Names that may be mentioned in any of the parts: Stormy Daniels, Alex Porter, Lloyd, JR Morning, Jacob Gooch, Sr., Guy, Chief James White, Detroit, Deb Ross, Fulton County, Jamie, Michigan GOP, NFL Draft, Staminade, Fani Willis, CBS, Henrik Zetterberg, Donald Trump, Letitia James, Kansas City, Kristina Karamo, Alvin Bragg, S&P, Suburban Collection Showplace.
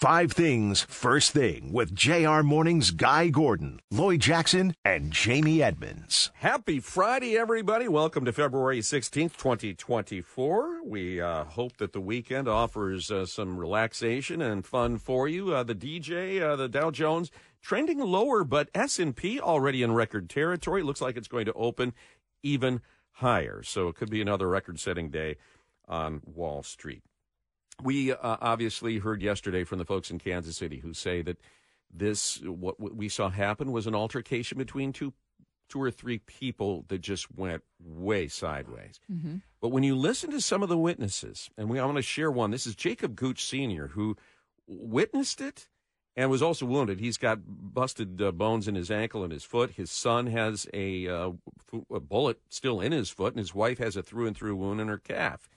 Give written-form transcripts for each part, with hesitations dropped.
Five Things First Thing with JR Morning's Guy Gordon, Lloyd Jackson, and Jamie Edmonds. Happy Friday, everybody. Welcome to February 16th, 2024. We hope that the weekend offers some relaxation and fun for you. The DJ, the Dow Jones, trending lower, but S&P already in record territory. Looks like it's going to open even higher. So it could be another record-setting day on Wall Street. We obviously heard yesterday from the folks in Kansas City who say that this, what we saw happen was an altercation between two or three people that just went way sideways. Mm-hmm. But when you listen to some of the witnesses, and I want to share one. This is Jacob Gooch, Sr., who witnessed it and was also wounded. He's got busted bones in his ankle and his foot. His son has a bullet still in his foot, and his wife has a through-and-through wound in her calf.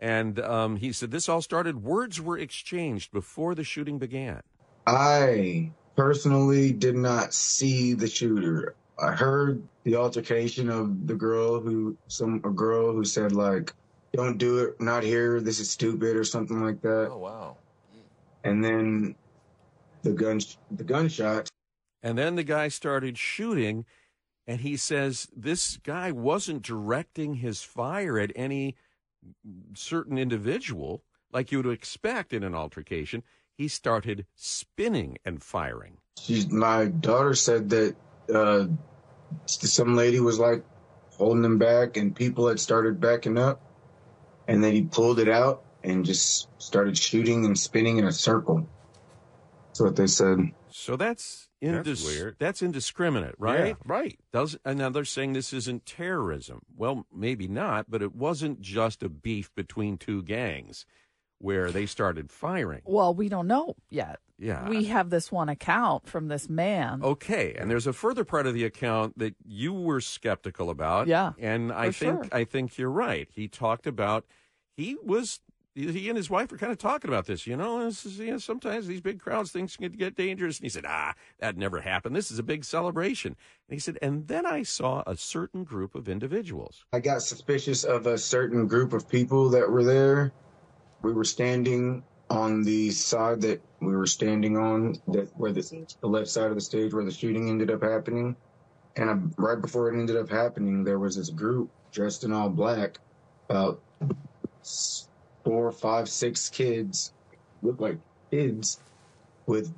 And he said this all started, words were exchanged before the shooting began. I personally did not see the shooter. I heard the altercation of the girl who said, like, don't do it, not here, this is stupid, or something like that. Oh, wow. And then the gunshot. And then the guy started shooting, and he says this guy wasn't directing his fire at any certain individual, like you would expect in an altercation. He started spinning and firing. My daughter said that some lady was like holding him back, and people had started backing up, and then he pulled it out and just started shooting and spinning in a circle. That's what they said. So that's weird. That's indiscriminate, right? Yeah, right. And now they're saying this isn't terrorism. Well, maybe not, but it wasn't just a beef between two gangs where they started firing. Well, we don't know yet. Yeah. We have this one account from this man. Okay, and there's a further part of the account that you were skeptical about. Yeah, and I think you're right. He talked about he and his wife were kind of talking about this. Sometimes these big crowds, things can get dangerous. And he said, that never happened. This is a big celebration. And he said, and then I saw a certain group of individuals. I got suspicious of a certain group of people that were there. We were standing on the side that we were standing on, the left side of the stage where the shooting ended up happening. And right before it ended up happening, there was this group dressed in all black, about 4, 5, 6 kids, look like kids, with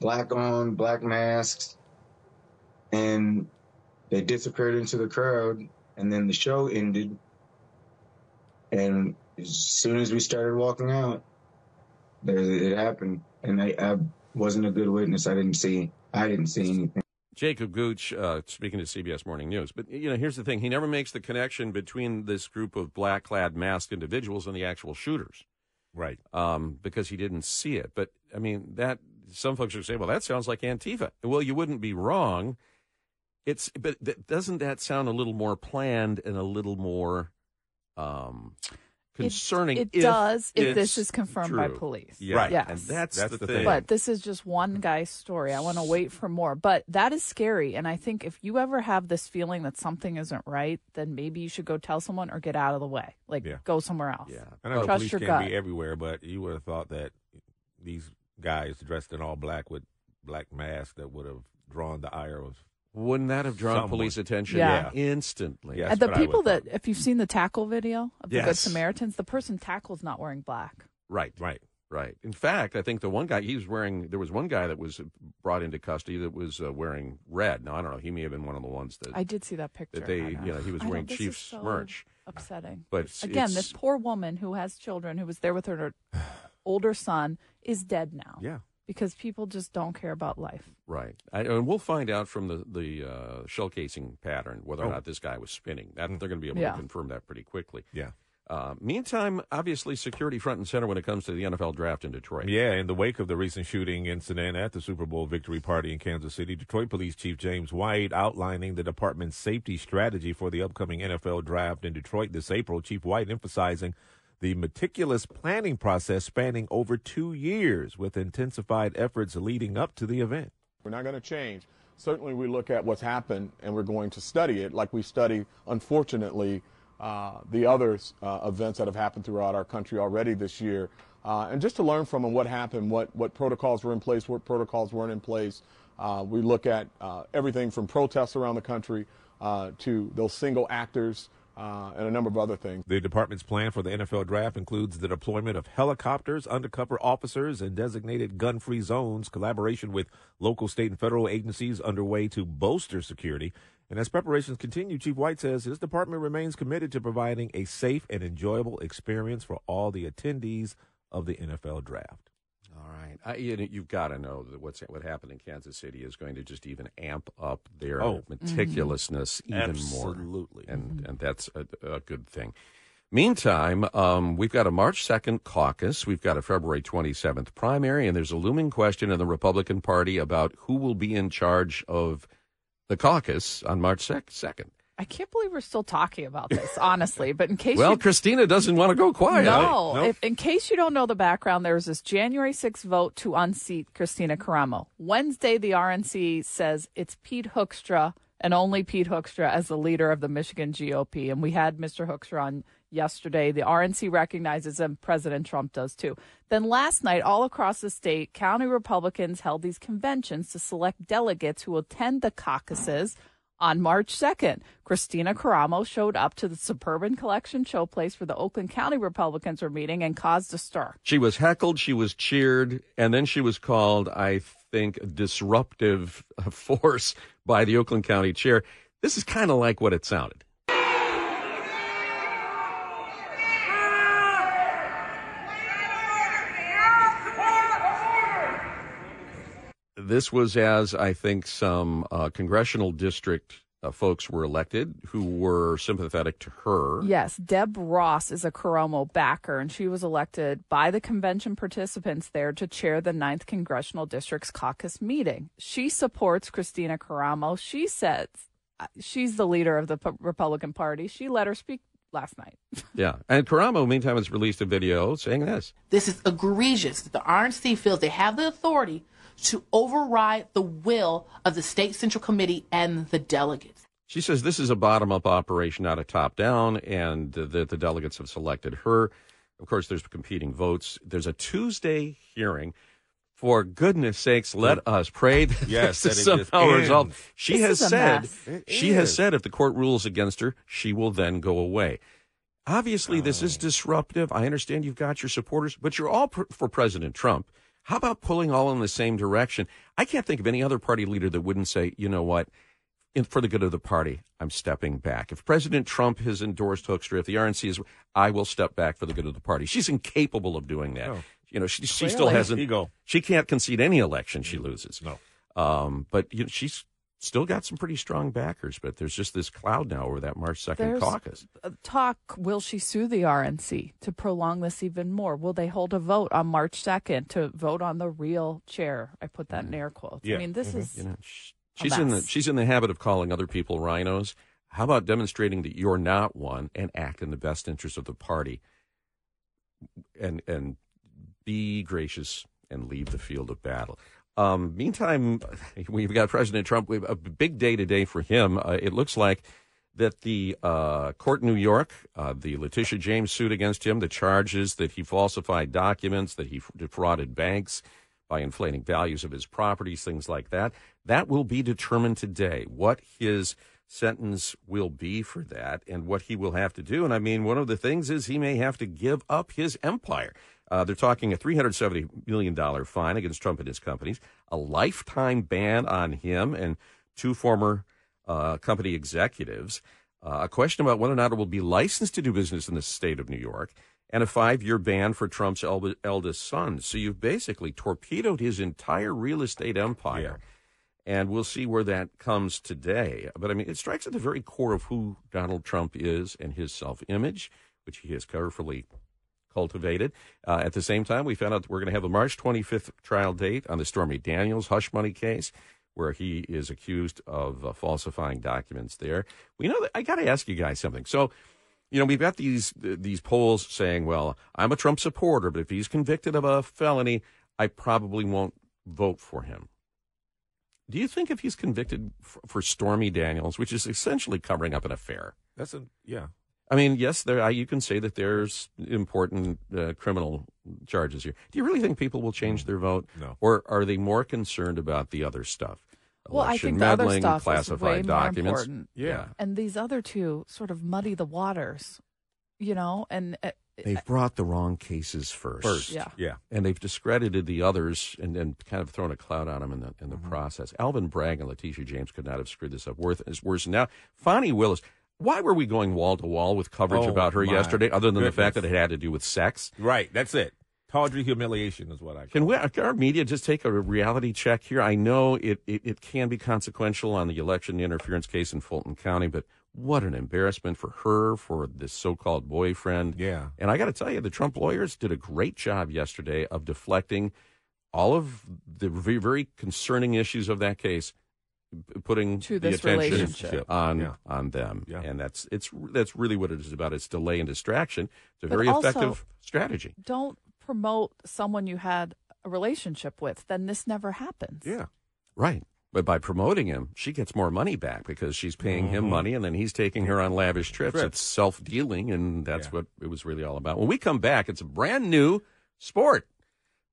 black masks, and they disappeared into the crowd, and then the show ended, and as soon as we started walking out, it happened, and I wasn't a good witness. I didn't see anything. Jacob Gooch, speaking to CBS Morning News. But, here's the thing. He never makes the connection between this group of black-clad, masked individuals and the actual shooters. Right. Because he didn't see it. But, some folks are saying, well, that sounds like Antifa. Well, you wouldn't be wrong. Doesn't that sound a little more planned and a little more concerning? It does if this is confirmed true by police. Yeah. Right. Yes. And that's the thing. But this is just one guy's story. I want to wait for more. But that is scary. And I think if you ever have this feeling that something isn't right, then maybe you should go tell someone or get out of the way. Like, go somewhere else. Yeah. I know trust police your gut. Be everywhere, but you would have thought that these guys dressed in all black with black masks that would have drawn the ire of... Wouldn't that have drawn police attention instantly? Yes, and the people that, if you've seen the tackle video of the Good Samaritans, the person tackles not wearing black. Right. In fact, I think the one guy there was one guy that was brought into custody that was wearing red. Now, I don't know. He may have been one of the ones that... I did see that picture. That he was wearing Chief's merch. Upsetting. But again, this poor woman who has children, who was there with her older son, is dead now. Yeah. Because people just don't care about life. Right. And we'll find out from the shell casing pattern whether or not this guy was spinning. They're going to be able to confirm that pretty quickly. Yeah. Meantime, obviously, security front and center when it comes to the NFL draft in Detroit. Yeah, in the wake of the recent shooting incident at the Super Bowl victory party in Kansas City, Detroit Police Chief James White outlining the department's safety strategy for the upcoming NFL draft in Detroit this April. Chief White emphasizing the meticulous planning process spanning over 2 years with intensified efforts leading up to the event. We're not going to change. Certainly we look at what's happened and we're going to study it like we study, unfortunately, the other events that have happened throughout our country already this year and just to learn from them what happened, what protocols were in place, what protocols weren't in place. We look at everything from protests around the country to those single actors and a number of other things. The department's plan for the NFL draft includes the deployment of helicopters, undercover officers, and designated gun-free zones, collaboration with local, state, and federal agencies underway to bolster security. And as preparations continue, Chief White says his department remains committed to providing a safe and enjoyable experience for all the attendees of the NFL draft. All right. You've got to know that what happened in Kansas City is going to just even amp up their meticulousness even more. Absolutely. And that's a good thing. Meantime, we've got a March 2nd caucus. We've got a February 27th primary, and there's a looming question in the Republican Party about who will be in charge of the caucus on March 2nd. I can't believe we're still talking about this, honestly. But in case Kristina doesn't want to go quiet. No. Nope. In case you don't know the background, there was this January 6th vote to unseat Kristina Karamo. Wednesday, the RNC says it's Pete Hoekstra and only Pete Hoekstra as the leader of the Michigan GOP. And we had Mr. Hoekstra on yesterday. The RNC recognizes him. President Trump does, too. Then last night, all across the state, county Republicans held these conventions to select delegates who will attend the caucuses. On March 2nd, Kristina Karamo showed up to the Suburban Collection Showplace where the Oakland County Republicans were meeting and caused a stir. She was heckled, she was cheered, and then she was called, I think, a disruptive force by the Oakland County chair. This is kind of like what it sounded. This was as I think some congressional district folks were elected who were sympathetic to her. Yes, Deb Ross is a Karamo backer, and she was elected by the convention participants there to chair the 9th Congressional District's caucus meeting. She supports Kristina Karamo. She says she's the leader of the Republican Party. She let her speak last night. Yeah. And Karamo, meantime, has released a video saying this. This is egregious that the RNC feels they have the authority to override the will of the State Central Committee and the delegates. She says this is a bottom-up operation, not a top-down, and that the delegates have selected her. Of course, there's competing votes. There's a Tuesday hearing. For goodness sakes, let us pray that this is somehow resolved. She has said if the court rules against her, she will then go away. Obviously, this is disruptive. I understand you've got your supporters, but you're all for President Trump. How about pulling all in the same direction? I can't think of any other party leader that wouldn't say, you know what, for the good of the party, I'm stepping back. If President Trump has endorsed Hoekstra, if the RNC is, I will step back for the good of the party. She's incapable of doing that. Oh. You know, she still hasn't ego. She can't concede any election she loses. No. But you know, she's still got some pretty strong backers, but there's just this cloud now over that March 2nd caucus. Talk, will she sue the RNC to prolong this even more? Will they hold a vote on March 2nd to vote on the real chair? I put that in air quotes. Yeah. I mean, this is you know, she's in the habit of calling other people rhinos. How about demonstrating that you're not one and act in the best interest of the party and be gracious and leave the field of battle? Meantime, we've got President Trump. We have a big day today for him. It looks like that the court in New York, the Letitia James suit against him, the charges that he falsified documents, that he defrauded banks by inflating values of his properties, things like that. That will be determined today, what his sentence will be for that and what he will have to do. And, I mean, one of the things is he may have to give up his empire. They're talking a $370 million fine against Trump and his companies, a lifetime ban on him and two former company executives, a question about whether or not it will be licensed to do business in the state of New York, and a 5-year ban for Trump's eldest son. So you've basically torpedoed his entire real estate empire, and we'll see where that comes today. But, I mean, it strikes at the very core of who Donald Trump is and his self-image, which he has carefully cultivated. At the same time, we found out that we're going to have a March 25th trial date on the Stormy Daniels hush money case, where he is accused of falsifying documents there. We know that I got to ask you guys something. So, you know, we've got these polls saying, well, I'm a Trump supporter, but if he's convicted of a felony, I probably won't vote for him. Do you think if he's convicted for Stormy Daniels, which is essentially covering up an affair? That's I mean, yes, there. You can say that there's important criminal charges here. Do you really think people will change their vote? No. Or are they more concerned about the other stuff? Well, I think the other stuff is way more important. Yeah. And these other two sort of muddy the waters, you know, and... they've brought the wrong cases first. Yeah. And they've discredited the others and kind of thrown a cloud on them in the process. Alvin Bragg and Letitia James could not have screwed this up worse. Now, Fani Willis, why were we going wall-to-wall with coverage about her yesterday, other than the fact that it had to do with sex? Right, that's it. Tawdry humiliation is what I call Can our media just take a reality check here? I know it can be consequential on the election interference case in Fulton County, but... what an embarrassment for her, for this so-called boyfriend. Yeah. And I got to tell you, the Trump lawyers did a great job yesterday of deflecting all of the very, very concerning issues of that case, putting the attention on them. Yeah. And that's really what it is about. It's delay and distraction. It's a very effective strategy. Don't promote someone you had a relationship with. Then this never happens. Yeah, right. But by promoting him, she gets more money back because she's paying him money, and then he's taking her on lavish trips. It's self-dealing, and that's what it was really all about. When we come back, it's a brand-new sport.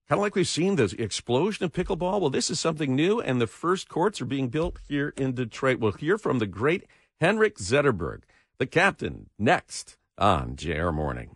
Kind of like we've seen the explosion of pickleball. Well, this is something new, and the first courts are being built here in Detroit. We'll hear from the great Henrik Zetterberg, the captain, next on JR Morning.